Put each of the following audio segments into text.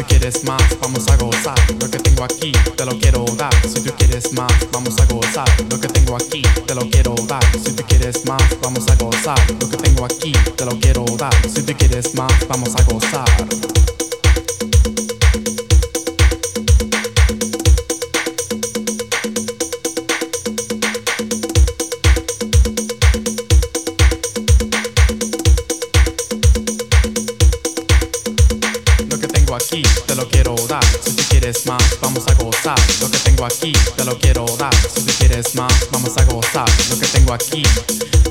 Si quieres más, vamos a gozar. Lo que tengo aquí, te lo quiero dar. Si tú quieres más, vamos a gozar. Lo que tengo aquí, te lo quiero dar. Si tú quieres más, vamos a gozar. Lo que tengo aquí, te lo quiero dar. Si tú quieres más, vamos a gozar. Aquí te lo quiero dar, si tú quieres más, vamos a gozar. Lo que tengo aquí te lo quiero dar, si tú quieres más, vamos a gozar. Lo que tengo aquí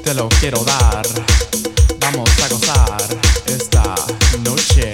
te lo quiero dar, vamos a gozar esta noche.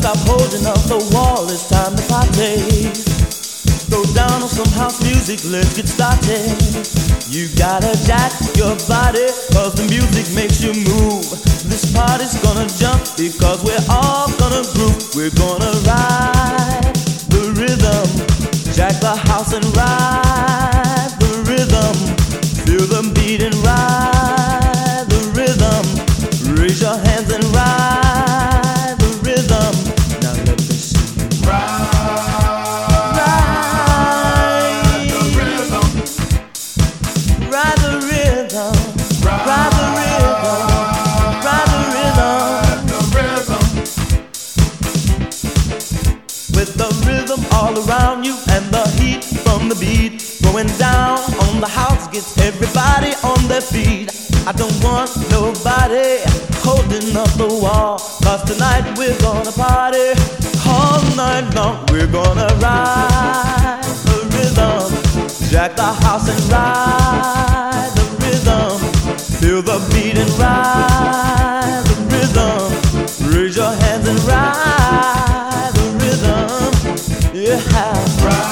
stop holding up the wall, it's time to party. Throw down on some house music, let's get started. You gotta jack your body, cause the music makes you move. This party's gonna jump, because we're all gonna groove. We're gonna ride the rhythm, jack the house and ride the rhythm. Feel the beat and ride the rhythm. Raise your hands and ride. Everybody on their feet. I don't want nobody holding up the wall, cause tonight we're gonna party all night long. We're gonna ride the rhythm, jack the house and ride the rhythm. Feel the beat and ride the rhythm. Raise your hands and ride the rhythm. Yeah, ride.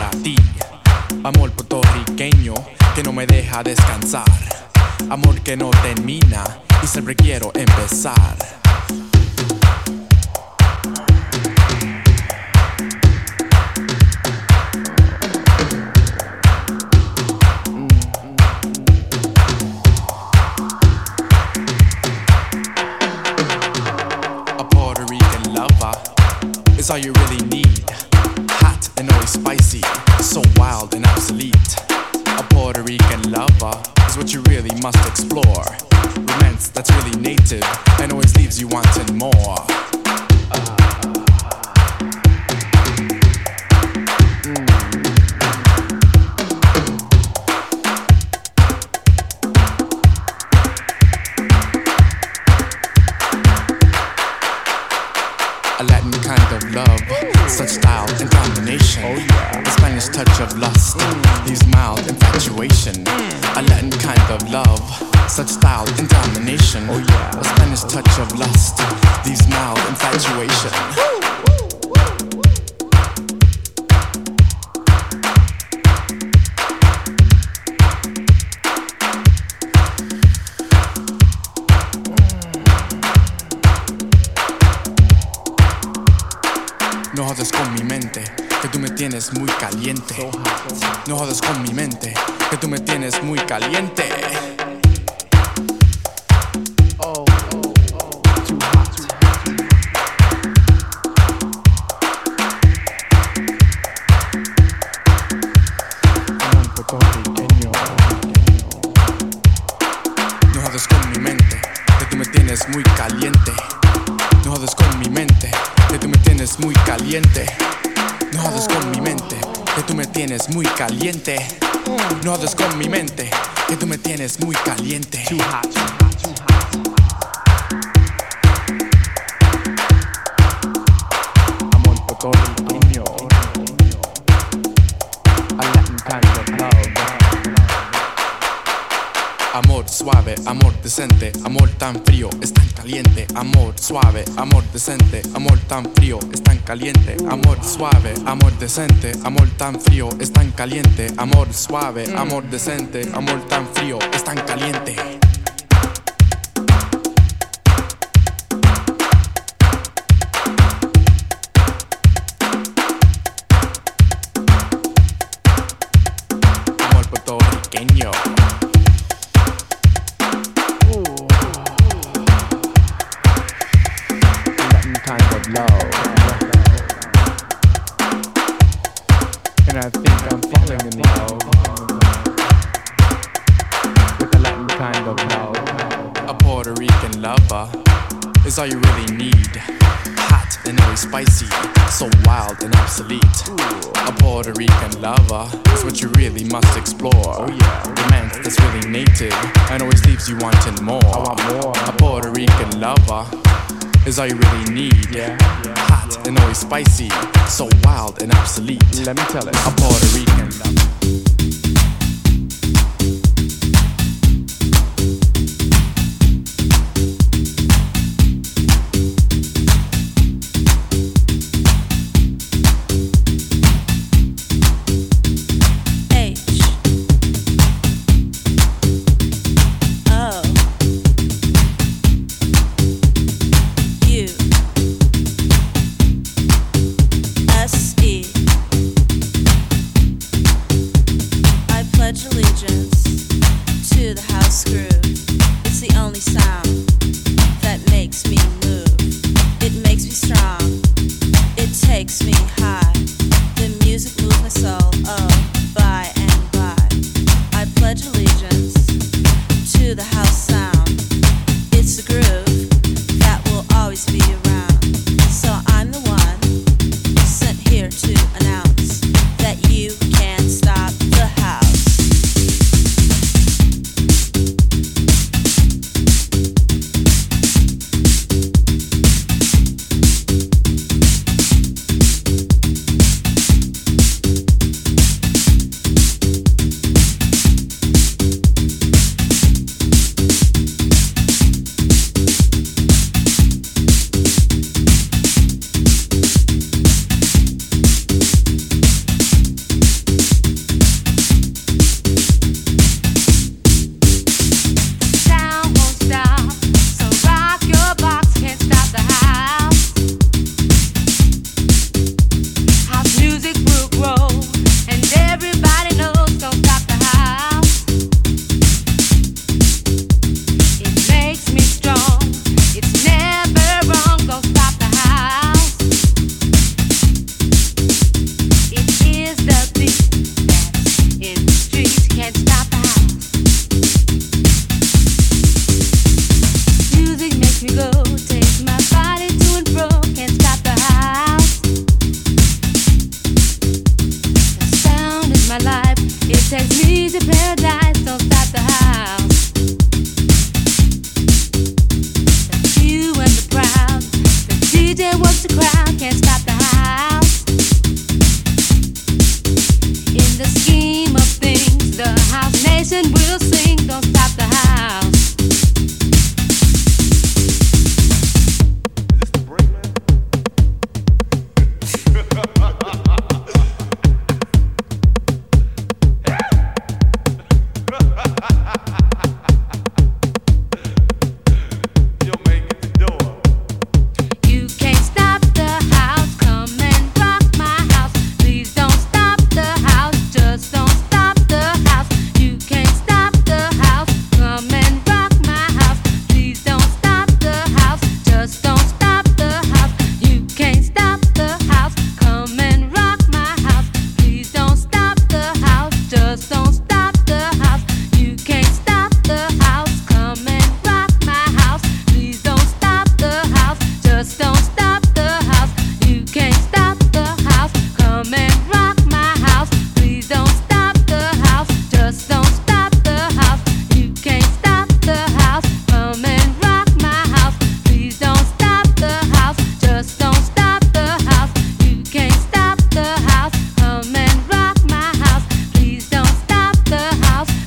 para ti, amor puertorriqueño que no me deja descansar, amor que no termina y siempre quiero empezar. A Puerto Rican lover is all you really need. Hot and always spicy, so wild and obsolete. A Puerto Rican lover is what you really must explore. Romance that's really native and always leaves you wanting more. A Latin kind of love, such style and combination. Oh, yeah. The Spanish touch of lust, leaves mild infatuation. A Latin kind of love, such style and domination. Oh, yeah. The Spanish touch of lust, leaves mild infatuation. No jodas con mi mente, que tú me tienes muy caliente. No jodas con mi mente, que tú me tienes muy caliente. No jodas con mi mente, que tú me tienes muy caliente. No jodas con mi mente, que tú me tienes muy caliente. No jodas con mi mente, que tú me tienes muy caliente. No jodas con mi mente, que tú me tienes muy caliente. Too hot, too hot, too hot. Amor puertorriqueño, a Latin kind of love. Amor suave, amor decente, amor tan frío, es tan caliente. Amor suave, amor decente, amor tan frío, es tan caliente. Amor suave, amor decente, amor tan frío, es tan caliente. Amor suave, amor decente, amor tan frío, es tan caliente. Amor puertorriqueño. Kind of love, and I think I'm falling in love with a Latin kind of love. A Puerto Rican lover is all you really need. Hot and always spicy, so wild and obsolete. A Puerto Rican lover is what you really must explore. Oh yeah, romance that's really native and always leaves you wanting more. I want more. A Puerto Rican lover is all you really need. Hot and always spicy, so wild and obsolete. Let me tell it. A Puerto Rican lover. Takes me to paradise, don't stop the house. The few and the proud, the DJ works the crowd, can't stop the house. In the scheme of things, the house nation will sing, don't stop the house.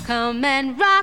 Come and rock.